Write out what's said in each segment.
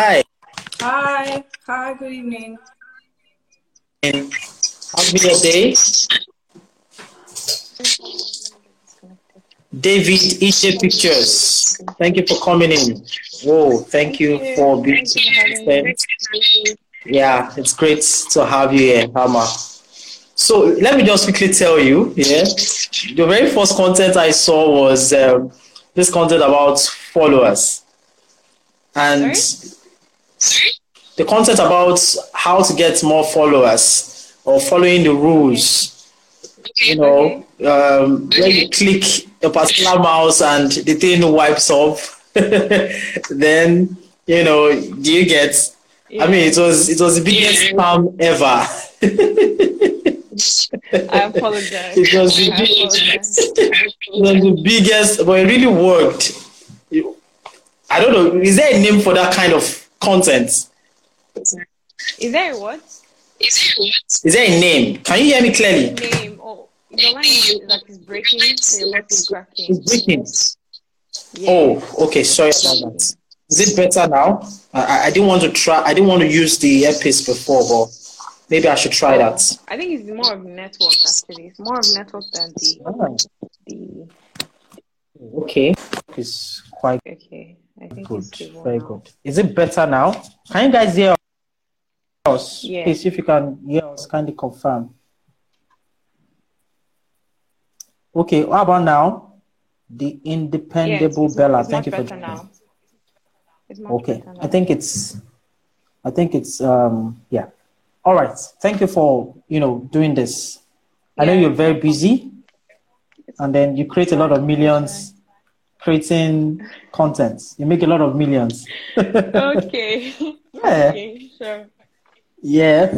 Hi. Hi. Hi, good evening. And how's been your day? David Ishe Pictures. Thank you for coming in. Whoa, thank you for being here. Yeah, it's great to have you here, Alma. So let me just quickly tell you, the very first content I saw was this content about followers. And the content about how to get more followers or following the rules, when you click a particular mouse and the thing wipes off, then, do you get... Yeah. I mean, it was the biggest spam ever. I apologize. It was the biggest, but it really worked. I don't know. Is there a name for that kind of content? Is there a what? Is there a name? Can you hear me clearly? Name. Oh, the line is like it's breaking. It's breaking. Yeah. Oh, okay. Sorry about that. Is it better now? I didn't want to try. I didn't want to use the earpiece before, but maybe I should try that. I think it's more of network actually. It's more of network than the. Okay, it's quite okay. I think good. It's very good. Is it better now? Can you guys hear us? Yeah. Please, if you can hear us, kindly confirm. Okay. How about now? The independable Bella. Thank you for better now. Okay, I think it's yeah. All right, thank you for doing this. I know you're very busy, and then you create a lot of millions creating content. You make a lot of millions. Okay. Yeah. Okay, sure. Yeah.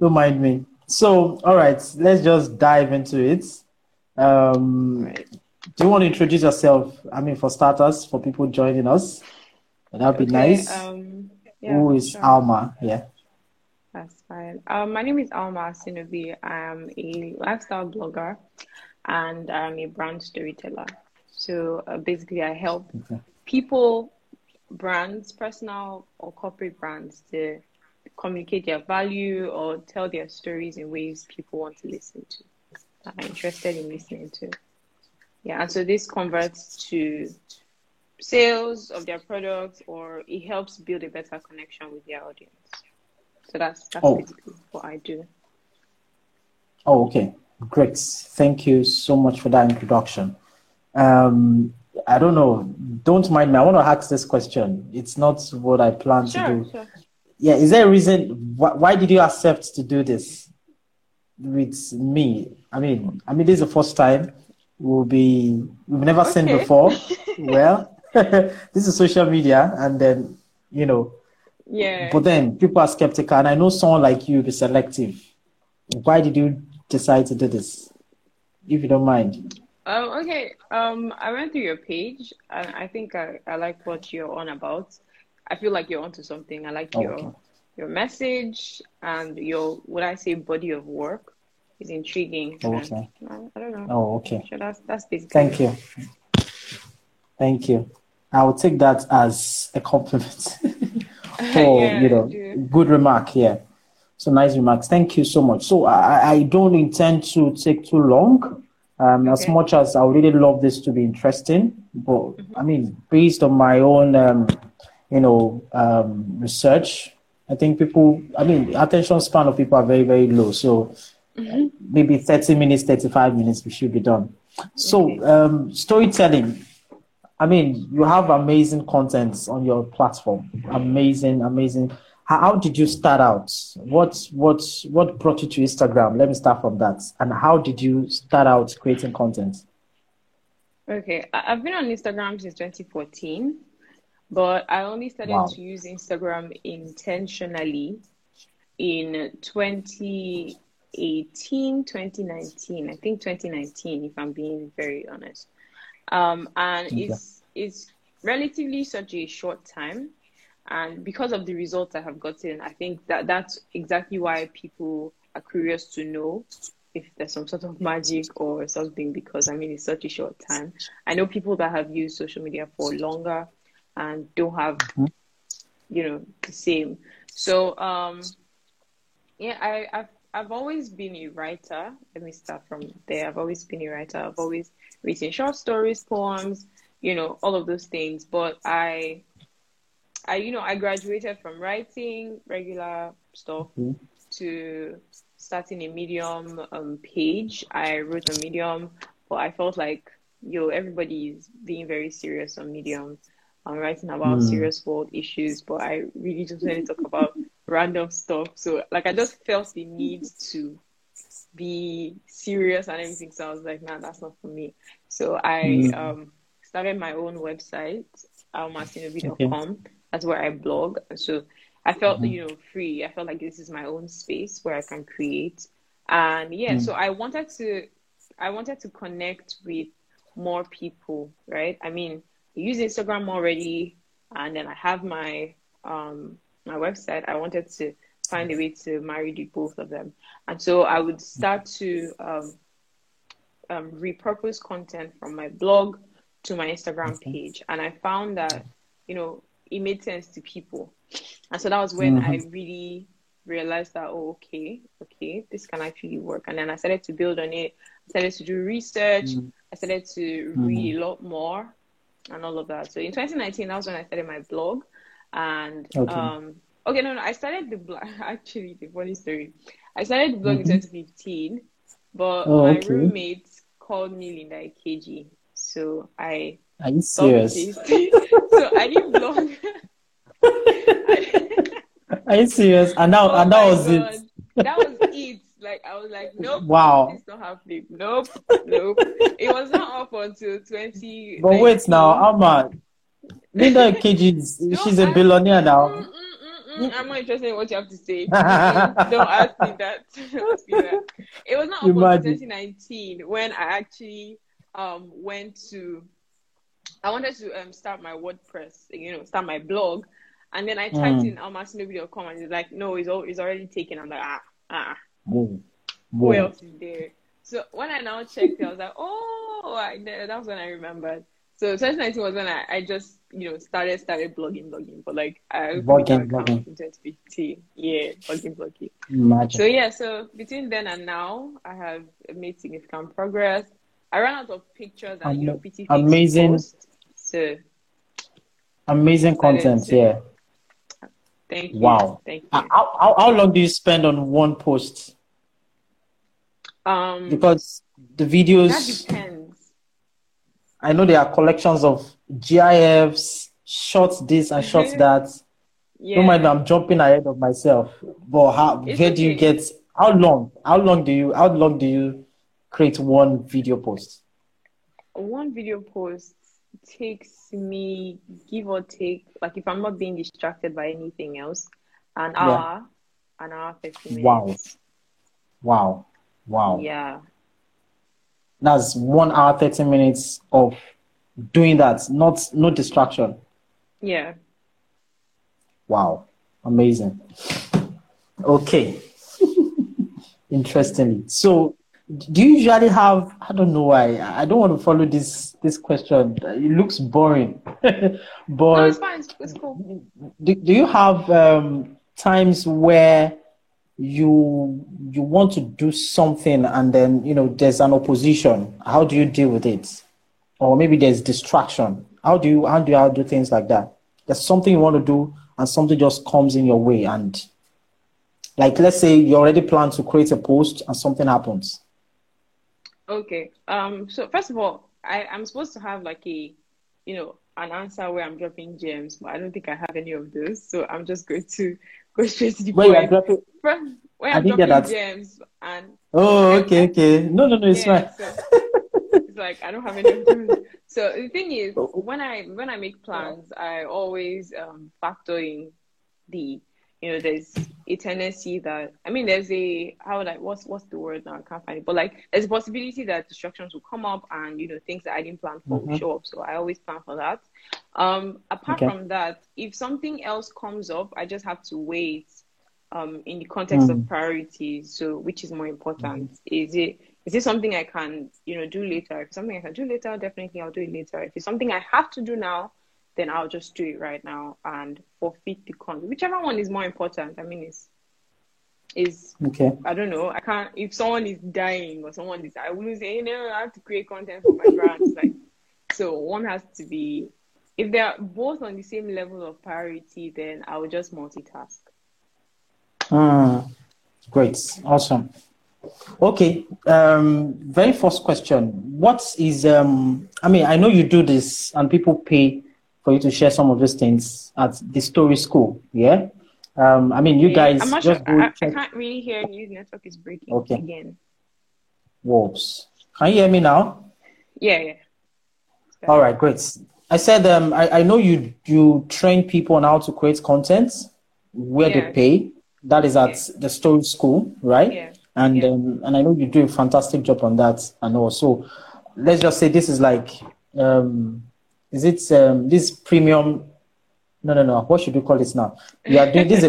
Don't mind me. So, all right, let's just dive into it. Do you want to introduce yourself? I mean, for starters, for people joining us. That'd be nice. Who is Alma? Yeah. That's fine. My name is Alma Asinobi. I am a lifestyle blogger and I'm a brand storyteller. So basically I help people, brands, personal or corporate brands to communicate their value or tell their stories in ways people want to listen to, that are interested in listening to. Yeah, and so this converts to sales of their products, or it helps build a better connection with their audience. So that's basically what I do. Oh, okay. Great. Thank you so much for that introduction. I don't know. Don't mind me. I want to ask this question. It's not what I plan to do. Sure. Yeah. Is there a reason? Why did you accept to do this with me? I mean, this is the first time we've never seen before. Well. This is social media, and then but then people are skeptical, and I know someone like you be selective. Why did you decide to do this, if you don't mind? I went through your page, and I think I like what you're on about. I feel like you're onto something. I like your message and your body of work is intriguing. Okay. I don't know. Oh, okay. Sure, that's basically. Thank you. Thank you. I will take that as a compliment for good remark here. Yeah. So nice remarks. Thank you so much. So I don't intend to take too long. As much as I really love this to be interesting, but I mean, based on my own, research, I think attention span of people are very, very low. So maybe 30 minutes, 35 minutes, we should be done. So storytelling. I mean, you have amazing contents on your platform. Amazing, amazing. How did you start out? What brought you to Instagram? Let me start from that. And how did you start out creating content? Okay. I've been on Instagram since 2014, but I only started to use Instagram intentionally in 2019. I think 2019, if I'm being very honest. It's relatively such a short time, and because of the results I have gotten, I think that's exactly why people are curious to know if there's some sort of magic or something, because it's such a short time. I know people that have used social media for longer and don't have you know, the same. So yeah, I've always been a writer. Let me start from there. I've always been a writer. I've always written short stories, poems, you know, all of those things. But I you know, I graduated from writing regular stuff to starting a Medium page. I wrote on Medium, but I felt like, yo, everybody is being very serious on Medium. I'm writing about serious world issues, but I really just want to talk about random stuff. So like, I just felt the need to be serious and everything. So I was like, nah, that's not for me. So I started my own website, almartinobi.com. Okay. That's where I blog. So I felt, you know, free. I felt like this is my own space where I can create. And yeah, so I wanted to connect with more people, right? I mean, I use Instagram already, and then I have my my website. I wanted to find a way to marry the both of them. And so I would start to repurpose content from my blog to my Instagram page. And I found that, you know, it made sense to people. And so that was when I really realized that, oh, okay, this can actually work. And then I started to build on it. I started to do research. I started to read a lot more and all of that. So in 2019, that was when I started my blog. And I started the blog. Actually, the funny story, I started the blog in 2015, but my roommate called me Linda Ikeji. So I... Are you serious? So I didn't blog. Are you serious? And now, that was it. That was it. Like, I was like, nope. Wow. It's not happening. Nope. It was not up until 20. But wait now, Alma. Linda Ikeji, she's a billionaire now. I'm not interested in what you have to say. Don't ask me that. It was not up until 2019 when I actually I wanted to start my WordPress, you know, start my blog. And then I typed in almartinobi.com and it's like, no, it's already taken. I'm like, who else is there? So when I now checked it, I was like, that's when I remembered. So 2019 was when I just, you know, started blogging. But like, I opened my account in 2015. Yeah, blogging. Imagine. So yeah, so between then and now, I have made significant progress. I ran out of pictures and, you know, pretty things. Amazing. So amazing content, yeah. Thank you. Wow. Thank you. How long do you spend on one post? Because the videos... That depends. I know there are collections of GIFs, shots this and shots that. Yeah. Don't mind, I'm jumping ahead of myself. But how long do you create one video post? One video post takes me, give or take, like if I'm not being distracted by anything else, an hour, 50 minutes. Wow. Yeah. That's 1 hour, 30 minutes of doing that. No distraction. Yeah. Wow. Amazing. Okay. Interestingly. So, do you usually have, I don't know why, I don't want to follow this question. It looks boring. But no, it's fine. It's cool. Do you have times where you want to do something and then, you know, there's an opposition? How do you deal with it? Or maybe there's distraction. How do you do things like that? There's something you want to do and something just comes in your way, and like, let's say you already plan to create a post and something happens. Okay. So first of all, I'm supposed to have like a, you know, an answer where I'm dropping gems, but I don't think I have any of those. So I'm just going to go straight to the point. Where I'm dropping gems and... Oh, okay. No, it's fine. So it's like, I don't have any of those. So the thing is, when I make plans, I always factor in the, you know, there's a tendency that, I mean, there's a, how would I, what's the word now? I can't find it. But like, there's a possibility that distractions will come up and, you know, things that I didn't plan for will show up. So I always plan for that. Apart from that, if something else comes up, I just have to wait in the context of priorities. So which is more important? Is it something I can, you know, do later? If something I can do later, definitely I'll do it later. If it's something I have to do now, then I'll just do it right now and forfeit the con. Whichever one is more important. I mean, it's okay. I don't know. I can't, if someone is dying or someone is, I wouldn't say, you know, I have to create content for my brands. Like, so one has to be, if they're both on the same level of priority, then I will just multitask. Great. Awesome. Okay. Very first question. What is, I mean, I know you do this and people pay for you to share some of these things at the Story School. Yeah. I mean, you guys. I'm not just sure. I can't really hear you. Network is breaking again. Whoops. Can you hear me now? Yeah. Yeah. All right. Great. I said, I know you train people on how to create content where they pay. That is at the Story School, right? Yeah. And and I know you do a fantastic job on that, and also, let's just say this is like, is it this premium? No. What should we call this now? You are doing this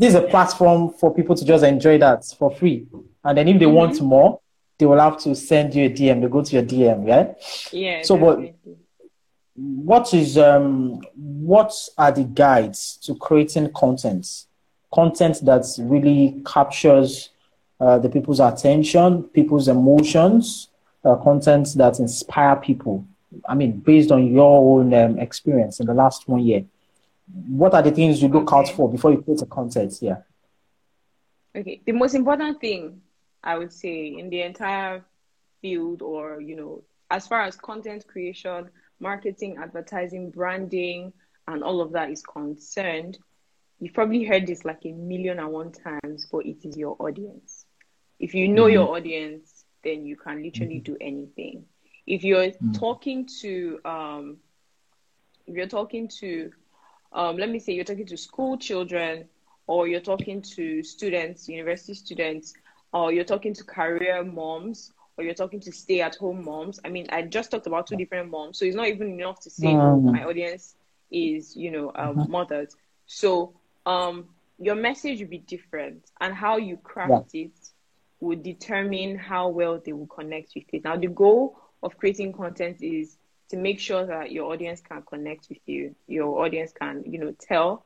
is a platform for people to just enjoy that for free, and then if they want more, they will have to send you a DM. They go to your DM, right? Yeah. So, definitely. What are the guides to creating content that really captures the people's attention, people's emotions, content that inspire people? I mean, based on your own experience in the last 1 year, what are the things you look out for before you create a content? Yeah. Okay. The most important thing I would say in the entire field, or, you know, as far as content creation, marketing, advertising, branding, and all of that is concerned, you've probably heard this like 1,000,001 times, but it is your audience. If you know your audience, then you can literally do anything. If you're talking to, let me say you're talking to school children, or you're talking to students, university students, or you're talking to career moms, or you're talking to stay-at-home moms. I mean, I just talked about 2 different moms, so it's not even enough to say my audience is, mothers. So your message will be different, and how you craft it will determine how well they will connect with it. Now, the goal of creating content is to make sure that your audience can connect with you. Your audience can, tell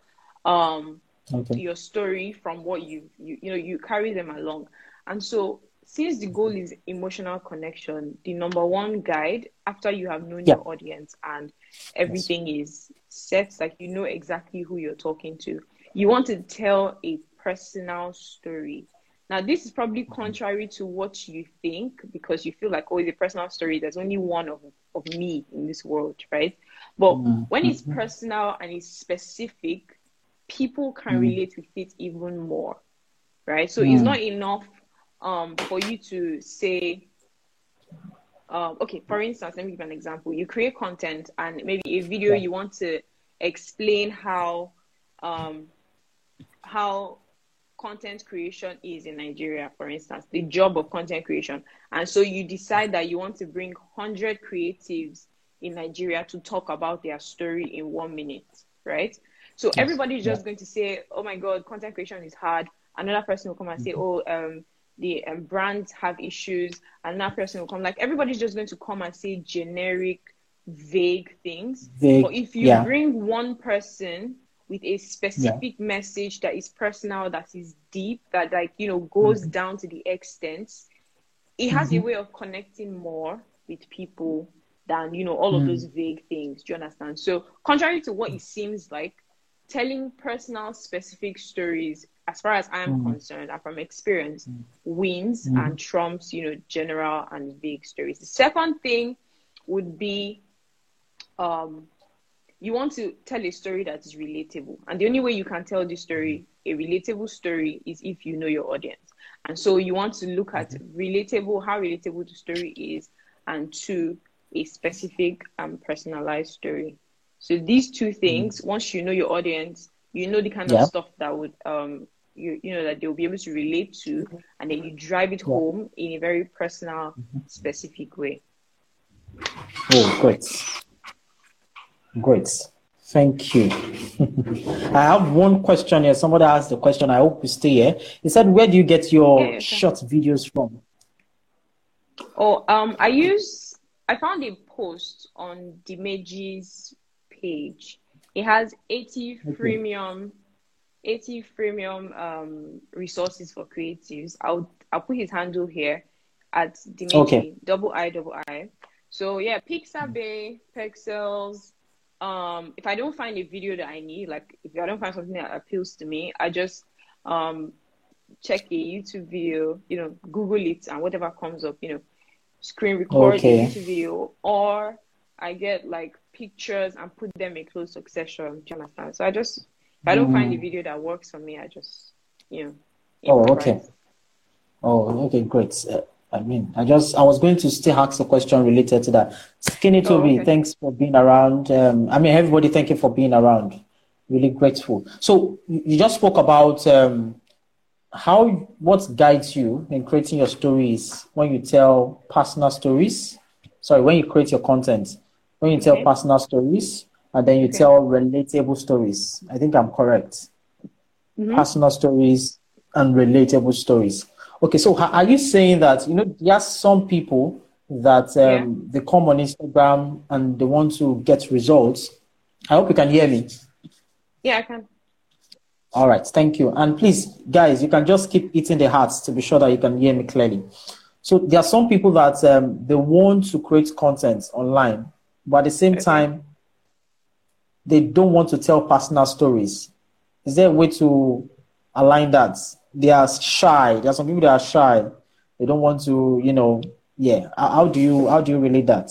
your story from what you carry them along. And so since the goal is emotional connection, the number one guide, after you have known your audience and everything is set, like you know exactly who you're talking to, you want to tell a personal story. Now, this is probably contrary to what you think, because you feel like, oh, it's a personal story. There's only one of me in this world, right? But when it's personal and it's specific, people can relate with it even more, right? So it's not enough for you to say, for instance, let me give an example. You create content and maybe a video you want to explain how content creation is in Nigeria, for instance, the job of content creation. And so you decide that you want to bring 100 creatives in Nigeria to talk about their story in 1 minute, right? So everybody's just going to say, oh my God, content creation is hard. Another person will come and say, the brands have issues. Another person will come, like everybody's just going to come and say generic, vague things. But if you bring one person with a specific message that is personal, that is deep, that goes down to the extent, it has a way of connecting more with people than, all of those vague things. Do you understand? So contrary to what it seems like, telling personal, specific stories, as far as I'm concerned, and from experience, wins and trumps, general and vague stories. The second thing would be, you want to tell a story that is relatable. And the only way you can tell this story, a relatable story, is if you know your audience. And so you want to look at how relatable the story is, and to a specific and personalized story. So these two things, once you know your audience, you know the kind of stuff that would, that they'll be able to relate to, and then you drive it home in a very personal, specific way. Oh, great. Thank you. I have one question here. Somebody asked the question. I hope you stay here. He said, where do you get your short videos from? I found a post on Dimeji's page. It has 80 freemium, 80 freemium resources for creatives. I'll put his handle here at Dimeji, double I. So yeah, Pixabay, Pexels. If I don't find a video that I need, like if I don't find something that appeals to me, I just check a YouTube video, you know, Google it, and whatever comes up, you know, screen record the YouTube video, or I get like pictures and put them in close succession. Do you understand? So I just, if I don't find a video that works for me, I just, you know. Great. I was going to still ask a question related to that. Skinny Toby, thanks for being around. Everybody, thank you for being around. Really grateful. So you just spoke about what guides you in creating your stories when you tell personal stories. Sorry, when you create your content, when you tell personal stories, and then you tell relatable stories. I think I'm correct. Personal stories and relatable stories. Okay, so are you saying that, you know, there are some people that they come on Instagram and they want to get results? I hope you can hear me. Yeah, I can. All right, thank you. And please, guys, you can just keep eating the hearts to be sure that you can hear me clearly. So there are some people that they want to create content online, but at the same time, they don't want to tell personal stories. Is there a way to align that? They are shy. There are some people that are shy. They don't want to, you know. Yeah. How do you relate that?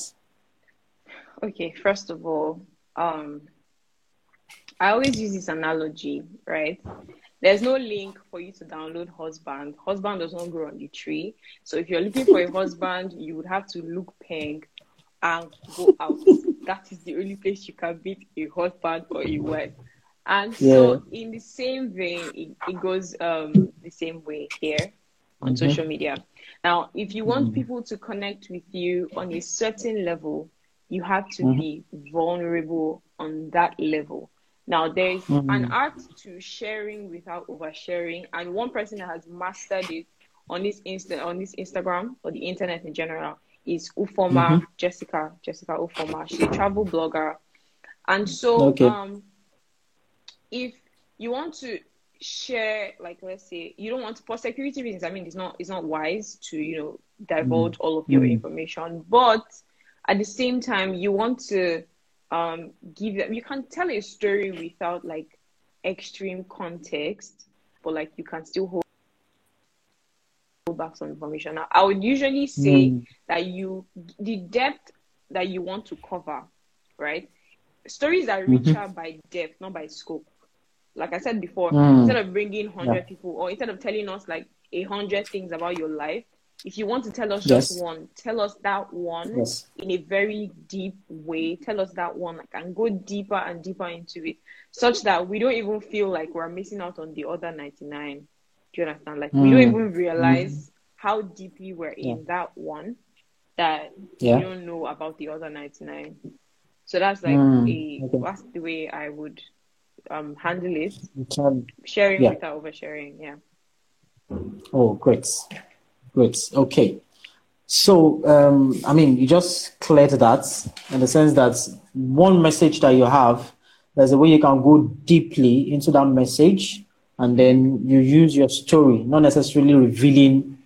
Okay. First of all, I always use this analogy, right? There's no link for you to download husband. Husband does not grow on the tree. So if you're looking for a husband, you would have to look peng and go out. That is the only place you can meet a husband or a wife. And so in the same vein, it goes the same way here on social media. Now, if you want people to connect with you on a certain level, you have to be vulnerable on that level. Now, there's an art to sharing without oversharing. And one person that has mastered it on this Instagram or the internet in general is Ufoma Jessica Ufoma. She's a travel blogger. And so... if you want to share, like, let's say, you don't want to, for security reasons, I mean, it's not wise to, you know, divulge all of your information, but at the same time, you want to give them, you can tell a story without, like, extreme context, but, like, you can still hold back some information. Now, I would usually say that the depth that you want to cover, right? Stories are richer by depth, not by scope. Like I said before, instead of bringing 100 people, or instead of telling us like 100 things about your life, if you want to tell us just one, tell us that one in a very deep way. Tell us that one, like, and go deeper and deeper into it, such that we don't even feel like we're missing out on the other 99. Do you understand? Like, we don't even realize how deeply we're in that one, that we don't know about the other 99. So that's like that's the way I would handle it. Sharing without oversharing, Oh, great. Okay. So, you just cleared that in the sense that one message that you have, there's a way you can go deeply into that message, and then you use your story, not necessarily revealing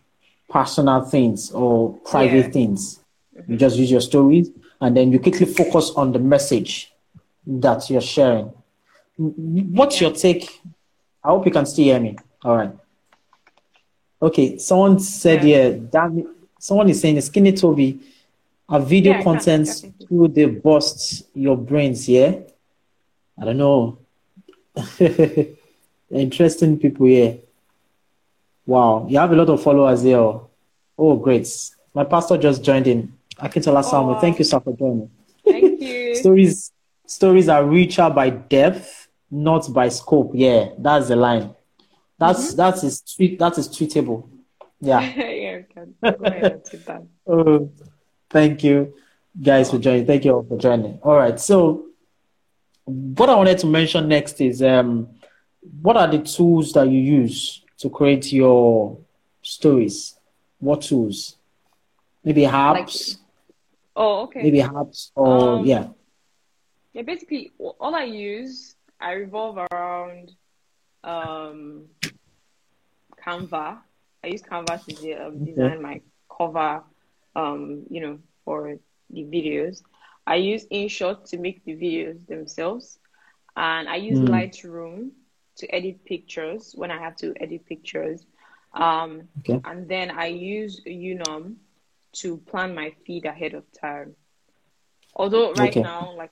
personal things or private things. You just use your stories. And then you quickly focus on the message that you're sharing. What's your take? I hope you can still hear me. All right. Okay. Someone said, someone is saying, Skinny Toby, our video contents, will they bust your brains? Yeah. I don't know. Interesting people here. Wow. You have a lot of followers there. Oh, great. My pastor just joined in. Akintola Salmo, thank you, sir, for joining. Thank you. Stories are richer by depth, not by scope. Yeah, that's the line. That is tweetable. Yeah. Go ahead, tweet that. Thank you, guys, for joining. Thank you all for joining. All right. So, what I wanted to mention next is what are the tools that you use to create your stories? What tools? Maybe apps. Maybe apps or Yeah, basically all I use, I revolve around Canva. I use Canva to design my cover, you know, for the videos. I use InShot to make the videos themselves. And I use Lightroom to edit pictures when I have to edit pictures. And then I use Unum to plan my feed ahead of time. Although now, like,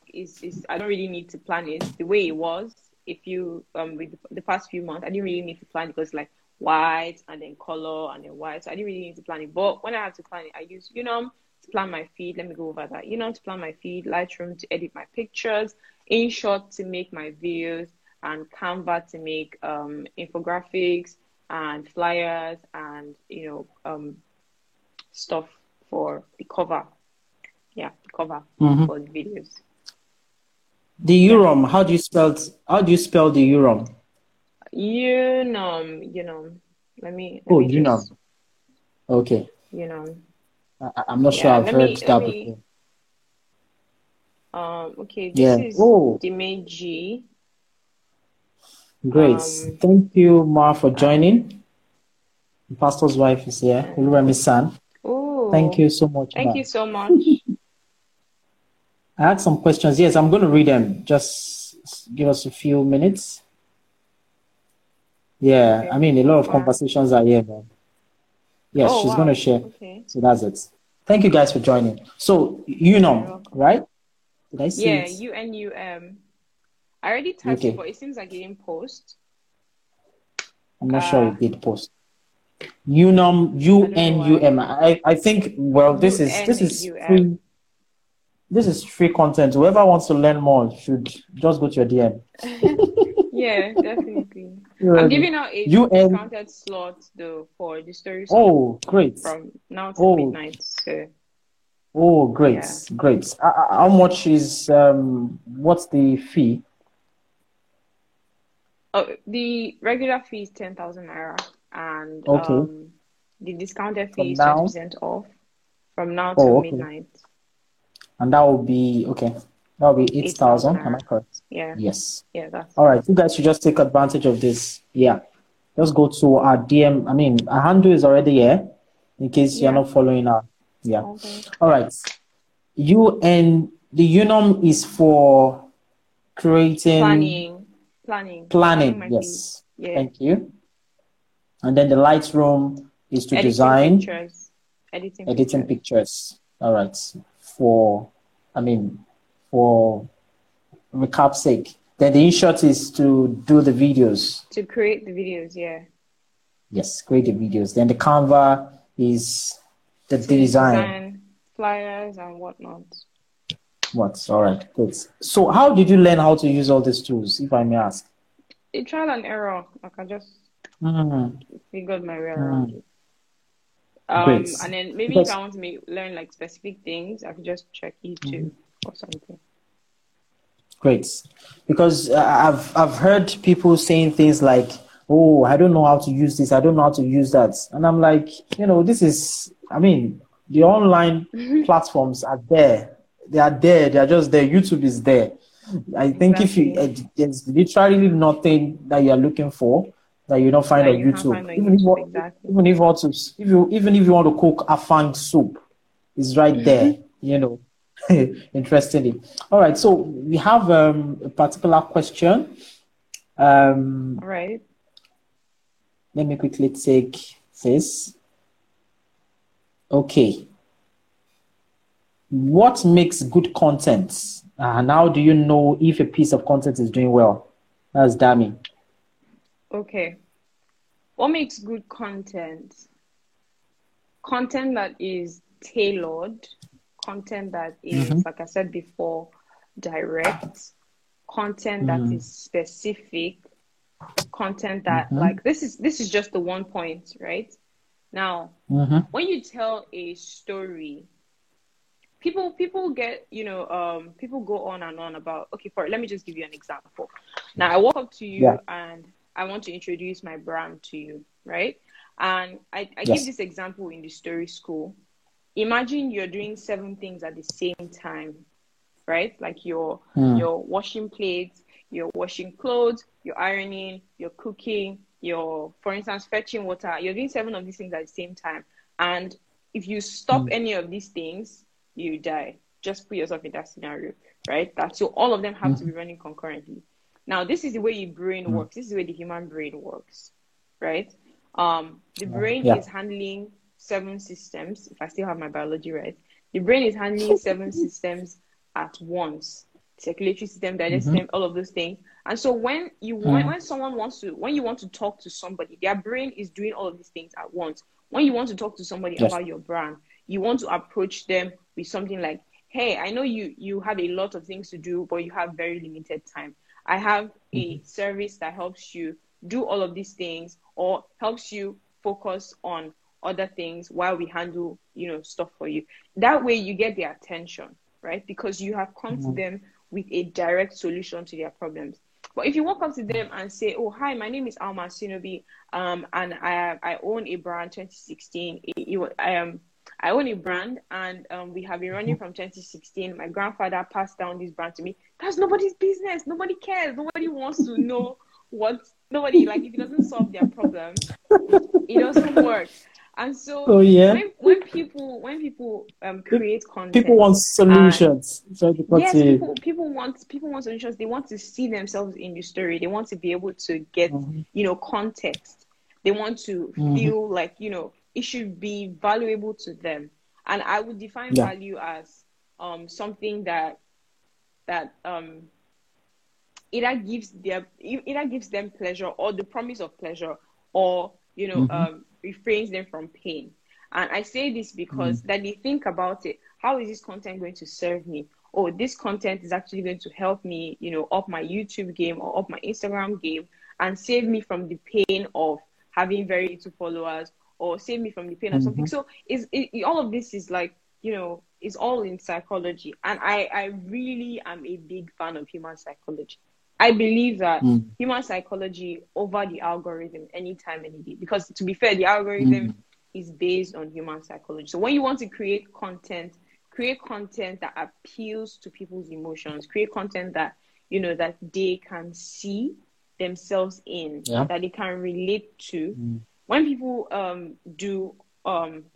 I don't really need to plan it the way it was. If you, with the past few months, I didn't really need to plan because like white and then color and then white. So I didn't really need to plan it. But when I have to plan it, I use Unum to plan my feed. Let me go over that. Unum to plan my feed, Lightroom to edit my pictures, InShot to make my videos, and Canva to make infographics and flyers and, you know, stuff for the cover. Yeah, the cover for the videos. The Unum, how do you spell the Unum? Unum. Let me Unum. Just... Okay. Unum. I'm not sure I've heard that before. Okay, this is Dimeji. Great. Thank you, Ma, for joining. The pastor's wife is here. Uluremi-san. Thank you so much. Thank you so much. I had some questions. Yes, I'm going to read them. Just give us a few minutes. Yeah, okay. I mean, a lot of conversations are here, man. Yes, she's going to share. Okay. So that's it. Thank you guys for joining. So, Unum, right? Did I see it? Yeah, UNUM. I already typed it, but it seems like it didn't post. I'm not sure it did post. Unum, UNUM. I think, well, this is free. This is free content. Whoever wants to learn more should just go to your DM. Yeah, definitely. I'm giving out a discounted slot though for the stories. Oh, great! From now to midnight. So. Oh, great, great. How much is what's the fee? Oh, the regular fee is 10,000 naira, and the discounted fee is 20% off from now to midnight. And that will be, that will be 8,000, am I correct? Yeah. Yes. Yeah, that's... All right, you guys should just take advantage of this. Yeah. Just go to our DM. I mean, our handle is already here, in case you're not following our... Yeah. Okay. All right. The Unum is for creating... Planning, yes. Yeah. Thank you. And then the Lightroom is to design... Editing pictures. All right. For recap's sake. Then the InShot is to do the videos. To create the videos, yeah. Yes, create the videos. Then the Canva is the design. Flyers and whatnot. All right, good. So how did you learn how to use all these tools, if I may ask? It's trial and error. Like I just figured my way around it. And then maybe if I want to learn like specific things, I could just check YouTube or something. Great, because I've heard people saying things like, "Oh, I don't know how to use this. I don't know how to use that," and I'm like, you know, this is. I mean, the online platforms are there. They are there. They are just there. YouTube is there. I think if you, there's literally nothing that you are looking for that you don't find on YouTube. Even if you want to cook afang soup, it's right there, you know. Interestingly. All right, so we have a particular question. All right. Let me quickly take this. Okay. What makes good content? And how do you know if a piece of content is doing well? That's Dami. Okay. What makes good content? Content that is tailored, content that is, like I said before, direct, content that is specific, content that like this is just the one point, right? Now, when you tell a story, people get, you know, people go on and on about, let me just give you an example. Now I walk up to you and I want to introduce my brand to you, right? And I give this example in the story school. Imagine you're doing 7 things at the same time. right? Like you're washing plates, you're washing clothes, you're ironing, you're cooking, you're, for instance, fetching water. You're doing 7 of these things at the same time. And if you stop any of these things, you die. Just put yourself in that scenario, right? So all of them have to be running concurrently. Now, this is the way your brain works. This is the way the human brain works, right? The brain is handling 7 systems. If I still have my biology right, the brain is handling 7 systems at once: circulatory system, digestive system, all of those things. And so when you when you want to talk to somebody, their brain is doing all of these things at once. When you want to talk to somebody about your brand, you want to approach them with something like, "Hey, I know you have a lot of things to do, but you have very limited time. I have a service that helps you do all of these things, or helps you focus on other things while we handle, you know, stuff for you." That way you get their attention, right? Because you have come to them with a direct solution to their problems. But if you walk up to them and say, "Oh, hi, my name is Alma Asinobi, and I own a brand 2016. I own a brand, and we have been running from 2016. My grandfather passed down this brand to me." That's nobody's business. Nobody cares. Nobody wants to know if it doesn't solve their problem, it doesn't work. And so when people create content, people want solutions. People want solutions. They want to see themselves in the story. They want to be able to get context. They want to feel like, you know, it should be valuable to them. And I would define value as something that either gives them pleasure, or the promise of pleasure, or, you know, refrains them from pain. And I say this because that they think about it: how is this content going to serve me? Or this content is actually going to help me, you know, up my YouTube game or up my Instagram game, and save me from the pain of having very little followers, or save me from the pain of something. So all of this is like, you know, it's all in psychology. And I really am a big fan of human psychology. I believe that human psychology over the algorithm anytime, any day. Because to be fair, the algorithm is based on human psychology. So when you want to create content that appeals to people's emotions, create content that, you know, that they can see themselves in, that they can relate to. When people do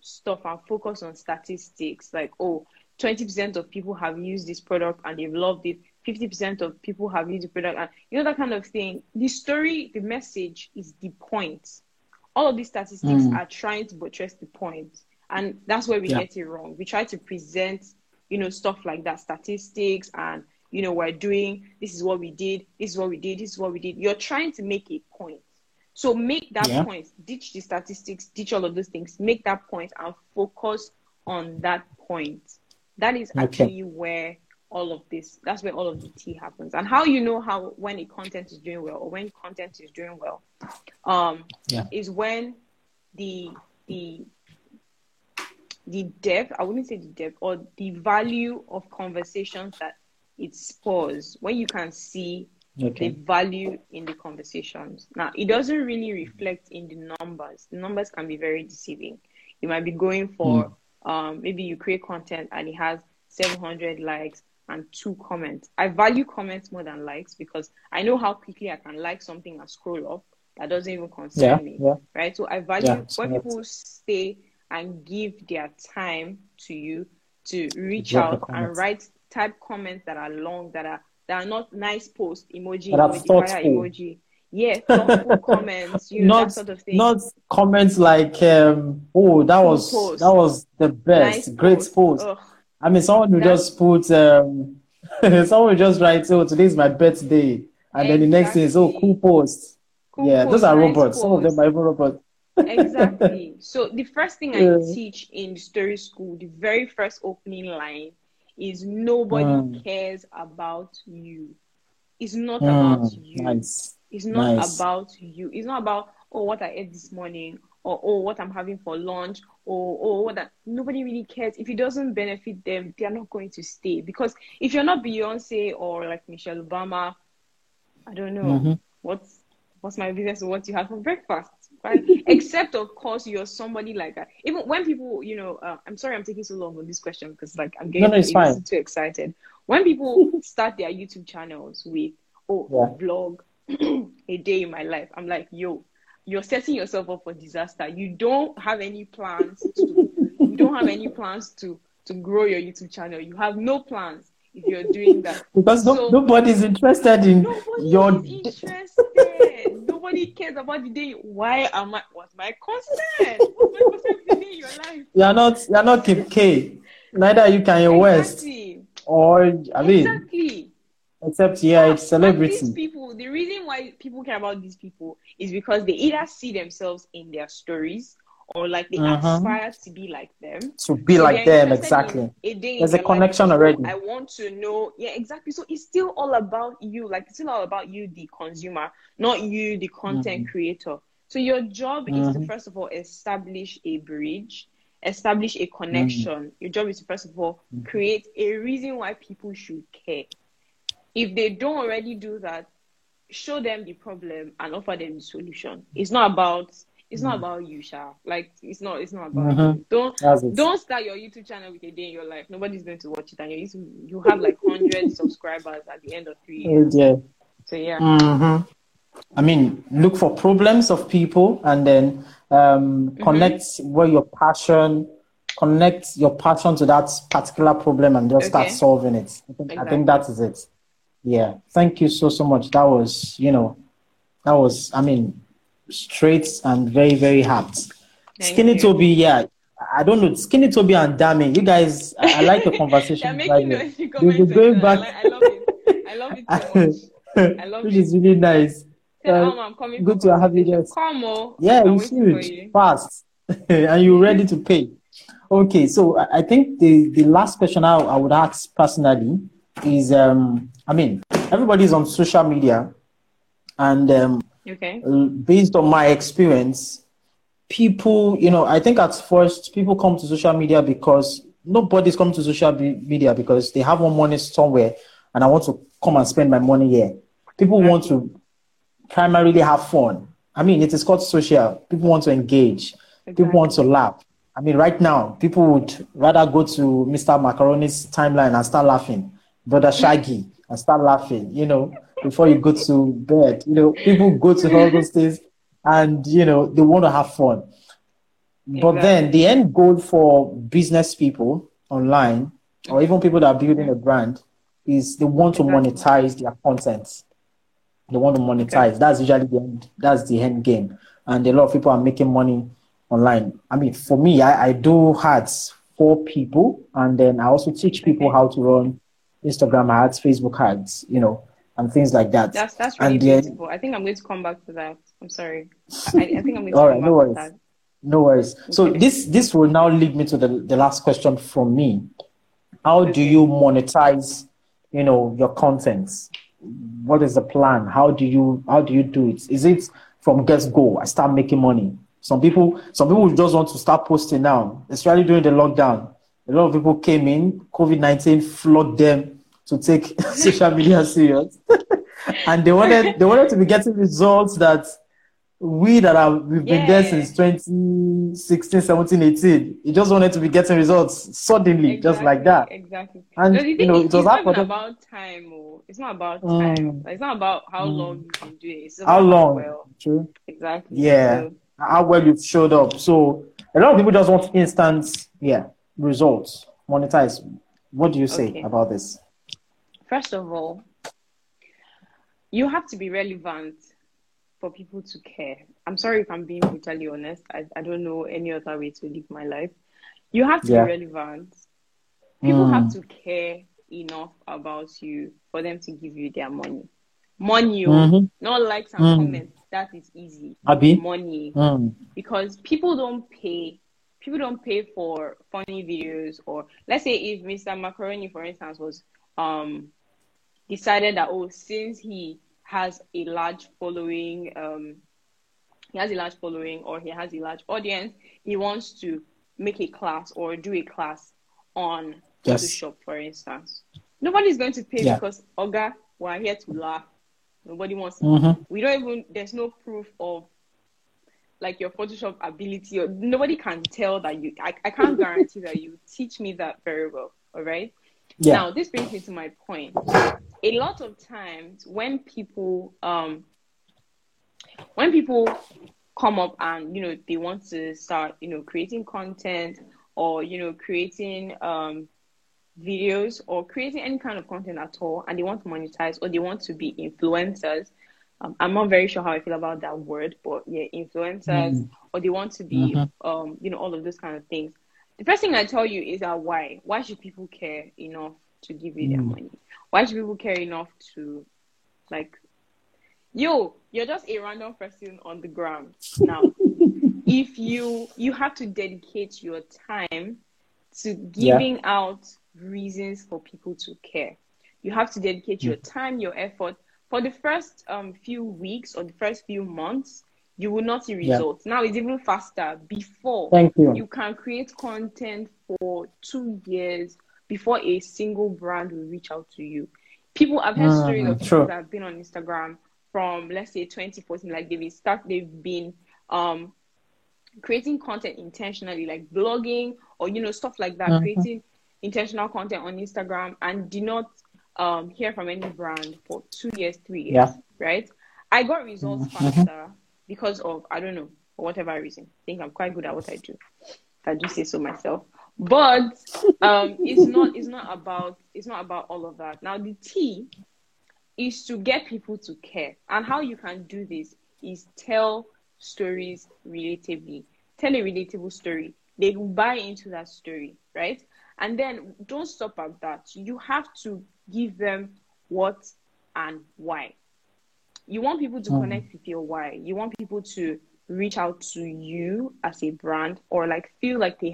stuff and focus on statistics, like, oh, 20% of people have used this product and they've loved it, 50% of people have used the product, and, you know, that kind of thing. The story, the message is the point. All of these statistics are trying to buttress the point. And that's where we get it wrong. We try to present, you know, stuff like that, statistics, and, you know, we're doing, this is what we did, this is what we did, this is what we did. You're trying to make a point. So make that point, ditch the statistics, ditch all of those things, make that point and focus on that point. That is actually where that's where all of the tea happens. And how you know when a content is doing well, or when content is doing well, is when the depth, I wouldn't say the depth, or the value of conversations that it spurs, when you can see the value in the conversations. Now, it doesn't really reflect in the numbers. The numbers can be very deceiving. You might be going for, maybe you create content and it has 700 likes and 2 comments. I value comments more than likes, because I know how quickly I can like something and scroll up. That doesn't even concern me, right? So I value when people stay and give their time to you to reach out and type comments that are long, that are not nice posts, emoji. Yeah, thoughtful comments, you know, that sort of thing. Not comments like, oh, that was the best, nice great post. I mean, someone who just put, someone who just writes, oh, today's my birthday. And then the next thing is, oh, cool post. Those are nice robots. Post. Some of them are even robots. Exactly. So the first thing I teach in story school, the very first opening line is, nobody cares about you. It's not about you. Nice. It's not about you. It's not about, oh, what I ate this morning, or, oh, what I'm having for lunch, or, oh, what that. Nobody really cares. If it doesn't benefit them, they're not going to stay. Because if you're not Beyonce or like Michelle Obama, I don't know, what's what's my business with what you had for breakfast, right? Except, of course, you're somebody like that. Even when people, you know, I'm sorry I'm taking so long on this question because, like, I'm getting too excited. When people start their YouTube channels with, vlog, a day in my life, I'm like, yo, you're setting yourself up for disaster. You don't have any plans to, to grow your YouTube channel. You have no plans if you're doing that. Because so, nobody's interested in your... Nobody cares about the day. Why am I... What's my concern? What's my concern with the day in your life? You're not Kim K. Neither you can your West. Or, I mean... Exactly. Except, yeah, it's celebrity. These people, the reason why people care about these people is because they either see themselves in their stories or like they aspire to be like them. To be so like them, exactly. There's a connection already. I want to know. Yeah, exactly. So it's still all about you. Like, it's still all about you, the consumer, not you, the content creator. So your job is to, first of all, establish a bridge, establish a connection. Your job is to, first of all, create a reason why people should care. If they don't already do that, show them the problem and offer them the solution. It's not about you, Sha. Like, it's not about you. Don't start your YouTube channel with a day in your life. Nobody's going to watch it, and you have like 100 subscribers at the end of 3 years. Yeah. So yeah. I mean, look for problems of people, and then connect where your passion. Connect your passion to that particular problem and just start solving it. I think that is it. Yeah. Thank you so much. That was, I mean, straight and very, very apt. Skinny Toby, yeah. I don't know. Skinny Toby and Dami, you guys, I like the conversation. I love it so much. I love it. Which is really nice. I'm coming good to have you guys. Yeah, you should. Fast. And you're ready to pay. Okay, so I think the last question I would ask personally is, I mean, everybody's on social media, and based on my experience, people, I think at first people come to social media because nobody's come to social media because they have one money somewhere and I want to come and spend my money here. People want to primarily have fun. I mean, it is called social. People want to engage. People want to laugh. I mean, right now, people would rather go to Mr. Macaroni's timeline and start laughing, Brother Shaggy, and start laughing, before you go to bed. People go to all those things and, they want to have fun. But then the end goal for business people online, or even people that are building a brand, is they want to monetize their content. They want to monetize. That's usually the end game. And a lot of people are making money online. I mean, for me, I do ads for people, and then I also teach people how to run Instagram ads, Facebook ads, and things like that. That's really beautiful. I think I'm going to come back to that. I'm sorry. I think I'm going to come back to that. No worries. Okay. So this will now lead me to the last question from me. How do you monetize, your contents? What is the plan? How do you do it? Is it from get go? I start making money. Some people just want to start posting now, especially during the lockdown. A lot of people came in, COVID-19 flooded them to take social media serious. And they wanted to be getting results that we've been there since 2016, 17, 18. They just wanted to be getting results suddenly, just like that. Exactly. And it's not about time. It's not about how long you can do it. It's about how long. Well. True. Exactly. Yeah. So, how well you've showed up. So a lot of people just want instant, results, monetize. What do you say about this? First of all, you have to be relevant for people to care. I'm sorry if I'm being brutally honest. I don't know any other way to live my life. You have to be relevant. People have to care enough about you for them to give you their money. Money, not likes and comments. That is easy. Money. Because people don't pay for funny videos, or let's say if Mr. Macaroni, for instance, was decided that since he has a large following, or he has a large audience, he wants to make a class or do a class on Photoshop, for instance. Nobody's going to pay because, Oga, we're here to laugh. Nobody wants mm-hmm. We don't even, there's no proof of like your Photoshop ability, or nobody can tell that you, I can't guarantee that you teach me that very well. All right. Yeah. Now, this brings me to my point. A lot of times when people come up and, you know, they want to start, you know, creating content or, you know, creating videos or creating any kind of content at all, and they want to monetize or they want to be influencers. I'm not very sure how I feel about that word, but yeah, influencers, or they want to be, you know, all of those kind of things. The first thing I tell you is that why? Why should people care enough to give you their money? Why should people care enough to, like, you're just a random person on the ground. Now, if you have to dedicate your time to giving out reasons for people to care. You have to dedicate your time, your effort. For the first few weeks or the first few months, you will not see results. Now it's even faster. Before, you can create content for 2 years before a single brand will reach out to you. People, I've heard stories of people that have been on Instagram from, let's say, 2014, like they've been creating content intentionally, like blogging or, you know, stuff like that, creating intentional content on Instagram, and do not hear from any brand for 2 years, 3 years, right? I got results faster because of, I don't know, for whatever reason. I think I'm quite good at what I do. I do say so myself. But it's not about all of that. Now, the key is to get people to care. And how you can do this is tell stories relatably. Tell a relatable story. They will buy into that story, right? And then don't stop at that. You have to give them what and why. You want people to connect with your why. You want people to reach out to you as a brand, or like feel like they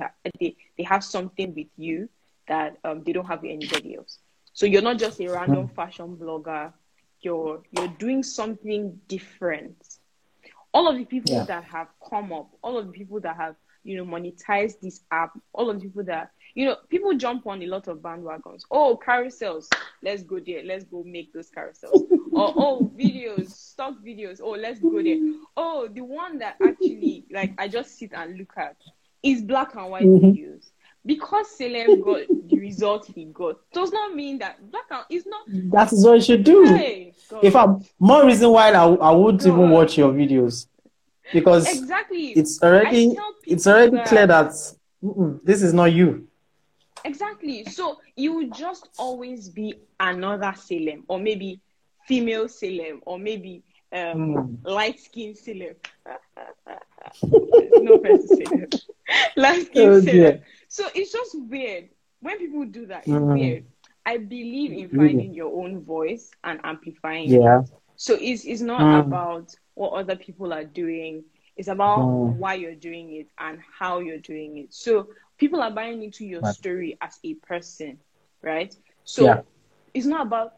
have something with you that they don't have with anybody else. So you're not just a random fashion blogger. You're doing something different. All of the people that have come up, all of the people that have, you know, monetized this app, all of the people that, you know, people jump on a lot of bandwagons. Oh, carousels. Let's go there. Let's go make those carousels. Or, oh, videos, stock videos. Oh, let's go there. Oh, the one that actually, like, I just sit and look at is black and white videos. Because Salem got the result he got, does not mean that black and is not. That is what you should do. Hey, if I'm more reason why I would not even watch your videos, because exactly it's already clear that this is not you. Exactly. So you will just always be another Salem, or maybe female Salem, or maybe light-skinned Salem. No person Salem. Light-skinned Salem. So it's just weird. When people do that, it's weird. I believe in finding your own voice and amplifying it. So it's not about what other people are doing. It's about why you're doing it and how you're doing it. So people are buying into your story as a person, right? So it's not about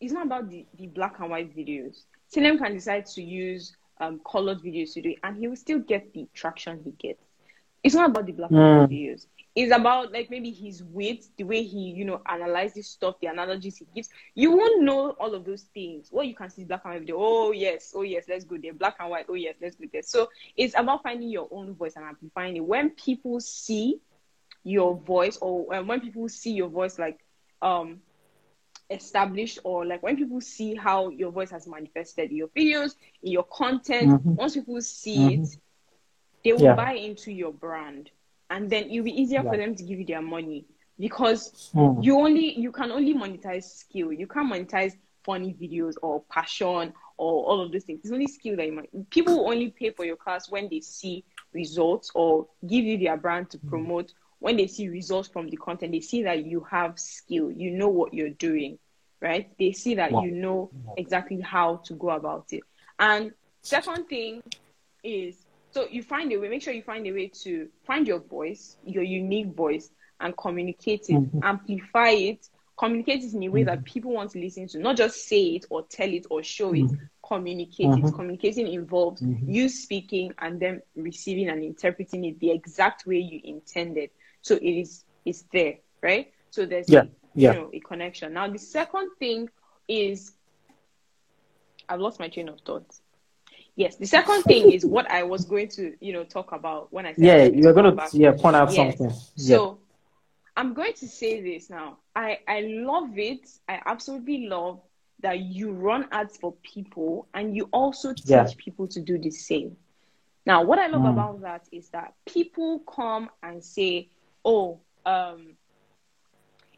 the black and white videos. Salem can decide to use colored videos to do it, and he will still get the traction he gets. It's not about the black and white videos. It's about, like, maybe his wit, the way he, you know, analyzes stuff, the analogies he gives. You won't know all of those things. What you can see is black and white video. Oh, yes, let's go there. Black and white. Oh, yes, let's go there. So it's about finding your own voice and amplifying it. When people see your voice, or when people see your voice, like, established, or like when people see how your voice has manifested in your videos, in your content, once people see it, they will buy into your brand. And then it'll be easier for them to give you their money, because you can only monetize skill. You can't monetize funny videos or passion or all of those things. It's only skill that you might. People will only pay for your class when they see results, or give you their brand to promote. When they see results from the content, they see that you have skill. You know what you're doing, right? They see that you know exactly how to go about it. And second thing is, so you find a way, make sure you find a way to find your voice, your unique voice, and communicate it, amplify it, communicate it in a way that people want to listen to, not just say it or tell it or show it, communicate it. Communicating involves you speaking and then receiving and interpreting it the exact way you intended. So it's there, right? So there's a connection. Now, the second thing is I've lost my train of thought. Yes, the second thing is what I was going to, talk about when I said. Yeah, you're going to point out something. Yeah. So I'm going to say this now. I love it. I absolutely love that you run ads for people and you also teach people to do the same. Now, what I love about that is that people come and say, oh,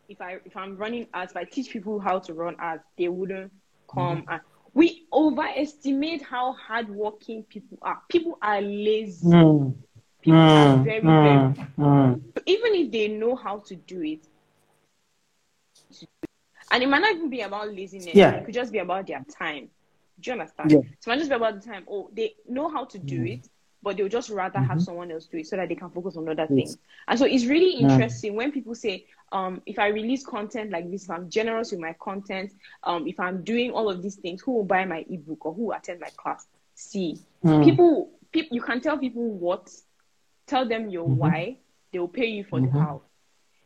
if I'm running ads, if I teach people how to run ads, they wouldn't come. And we overestimate how hardworking people are. People are lazy. People are very, very. But even if they know how to do it, and it might not even be about laziness. Yeah. It could just be about their time. Do you understand? Yeah. So it might just be about the time. Oh, they know how to do it, but they would just rather have someone else do it so that they can focus on other things. And so it's really interesting when people say, if I release content like this, if I'm generous with my content, if I'm doing all of these things, who will buy my ebook or who will attend my class? See, people, you can tell people what, tell them your why, they will pay you for the how.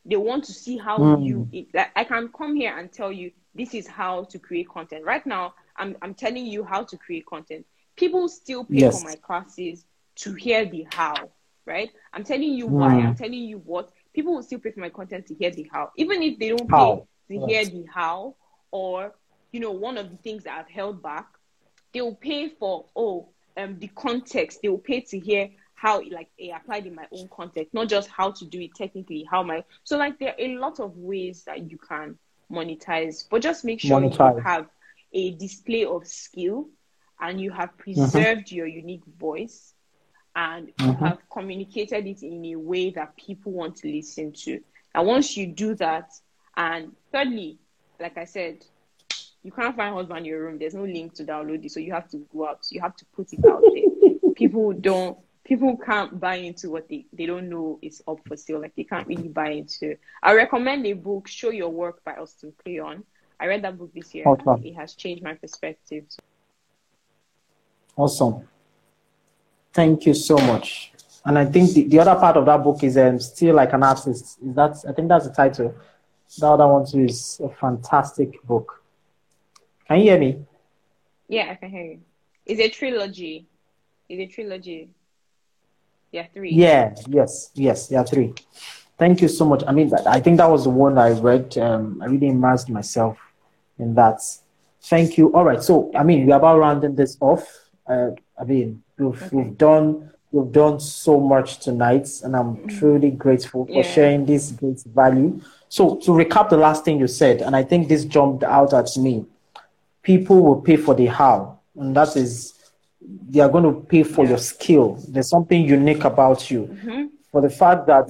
They want to see how you, like, I can come here and tell you this is how to create content. Right now, I'm telling you how to create content. People still pay for my classes to hear the how, right? I'm telling you why, I'm telling you what. People will still pay for my content to hear the how. Even if they don't pay to hear the how or, one of the things that I've held back, they will pay for, the context. They will pay to hear how, like, it applied in my own context, not just how to do it technically, so, like, there are a lot of ways that you can monetize, but just make sure you have a display of skill and you have preserved your unique voice and you have communicated it in a way that people want to listen to. And once you do that, and thirdly, like I said, you can't find husband in your room. There's no link to download it, so you have to go out. You have to put it out there. People can't buy into what they don't know is up for sale. Like, they can't really buy into. I recommend a book, Show Your Work by Austin Kleon. I read that book this year. Awesome. It has changed my perspective. Awesome. Thank you so much. And I think the other part of that book is Still Like an Artist. I think that's the title. The other one too is a fantastic book. Can you hear me? Yeah, I can hear you. It's a trilogy. Yeah, 3. Yeah, yes, yeah, 3. Thank you so much. I mean, I think that was the one I read. I really immersed myself in that. Thank you. All right, so, I mean, we're about rounding this off. You've done so much tonight, and I'm truly grateful for sharing this great value. So to recap the last thing you said, and I think this jumped out at me, people will pay for the how, and that is they are going to pay for your skill. There's something unique about you. For the fact that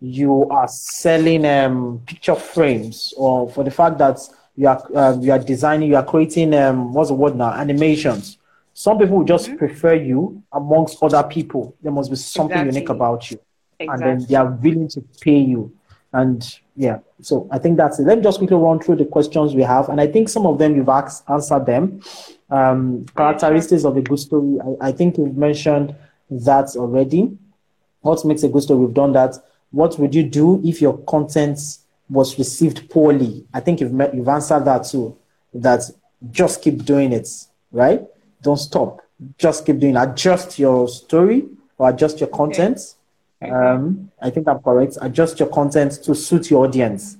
you are selling picture frames, or for the fact that you are designing, you are creating, animations. Some people will just prefer you amongst other people. There must be something unique about you. And then they are willing to pay you. And so I think that's it. Let me just quickly run through the questions we have. And I think some of them you've answered them. Characteristics of a good story. I think you've mentioned that already. What makes a good story? We've done that. What would you do if your content was received poorly? I think you've answered that too. That just keep doing it, right? Don't stop. Just keep doing it. Adjust your story or adjust your content. Okay. I think I'm correct. Adjust your content to suit your audience,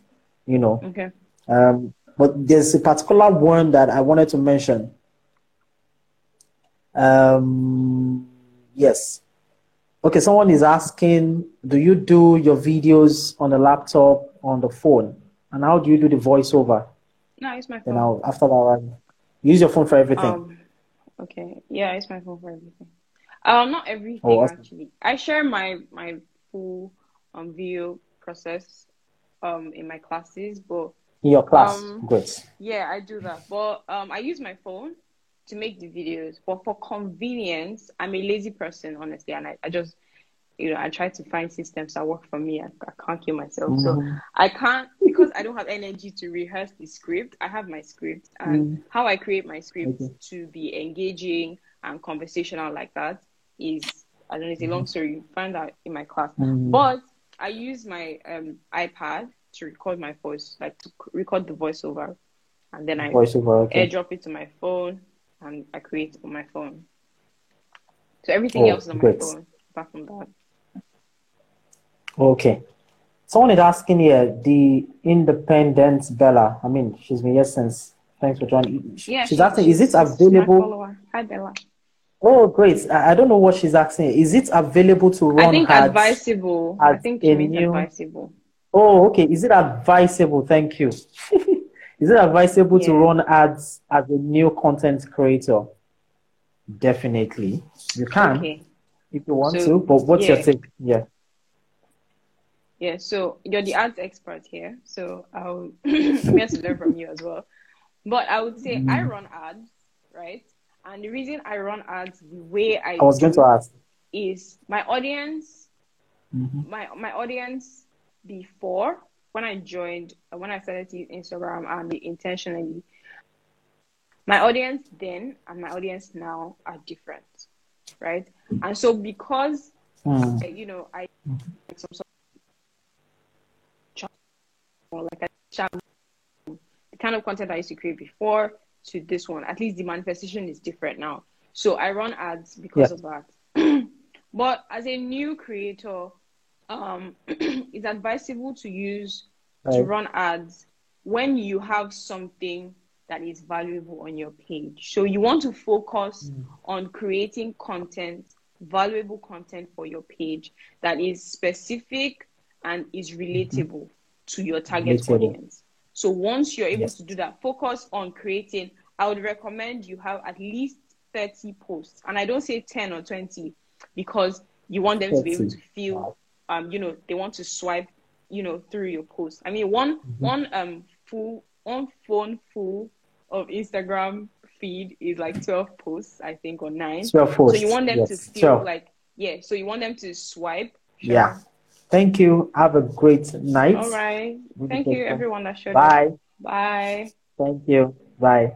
Okay. But there's a particular one that I wanted to mention. Yes. Okay, someone is asking, do you do your videos on the laptop, on the phone? And how do you do the voiceover? No, it's my phone. After that, I'll use your phone for everything. Okay. Yeah, it's my phone for everything. Not everything, actually. I share my full video process in my classes, but... In your class? Great. Yeah, I do that. But I use my phone to make the videos. But for convenience, I'm a lazy person, honestly. And I just, I try to find systems that work for me. I can't kill myself. So I can't, because I don't have energy to rehearse the script. I have my script. And how I create my script to be engaging and conversational like that is, I don't know, it's a long story. You find out in my class. But I use my iPad to record my voice, like to record the voiceover. And then I airdrop it to my phone. and I create on my phone. So everything else is on my phone, apart from that. Okay. Someone is asking here, the Independence Bella. I mean, she's been here since. Thanks for joining. Yeah, she's asking, is it available? Hi, Bella. Oh, great. I don't know what she's asking. Is it available to run ads? I think advisable. I think it is advisable. Oh, okay. Is it advisable? Thank you. Is it advisable to run ads as a new content creator? Definitely. You can if you want to. But what's your take? Yeah. Yeah, so you're the ads expert here. So I'm here to learn from you as well. But I would say I run ads, right? And the reason I run ads the way I was going to ask is my audience, my audience before, when I joined, when I started to use Instagram and intentionally, my audience then and my audience now are different, right? And so because, you know, I like some sort of like the kind of content I used to create before, to this one, at least the manifestation is different now. So I run ads because of that. But as a new creator, it's advisable to use to run ads when you have something that is valuable on your page. So you want to focus on creating content, valuable content for your page that is specific and is relatable to your target audience. So once you're able to do that, focus on creating. I would recommend you have at least 30 posts. And I don't say 10 or 20 because you want them to be able to feel, you know, they want to swipe, you know, through your posts. I mean, one phone full of Instagram feed is like 12 posts, I think, or 9. 12 posts. So you want them to feel like, so you want them to swipe. Yeah. Thank you. Have a great night. All right. Thank you, everyone that showed up. Bye. Bye. Thank you. Bye.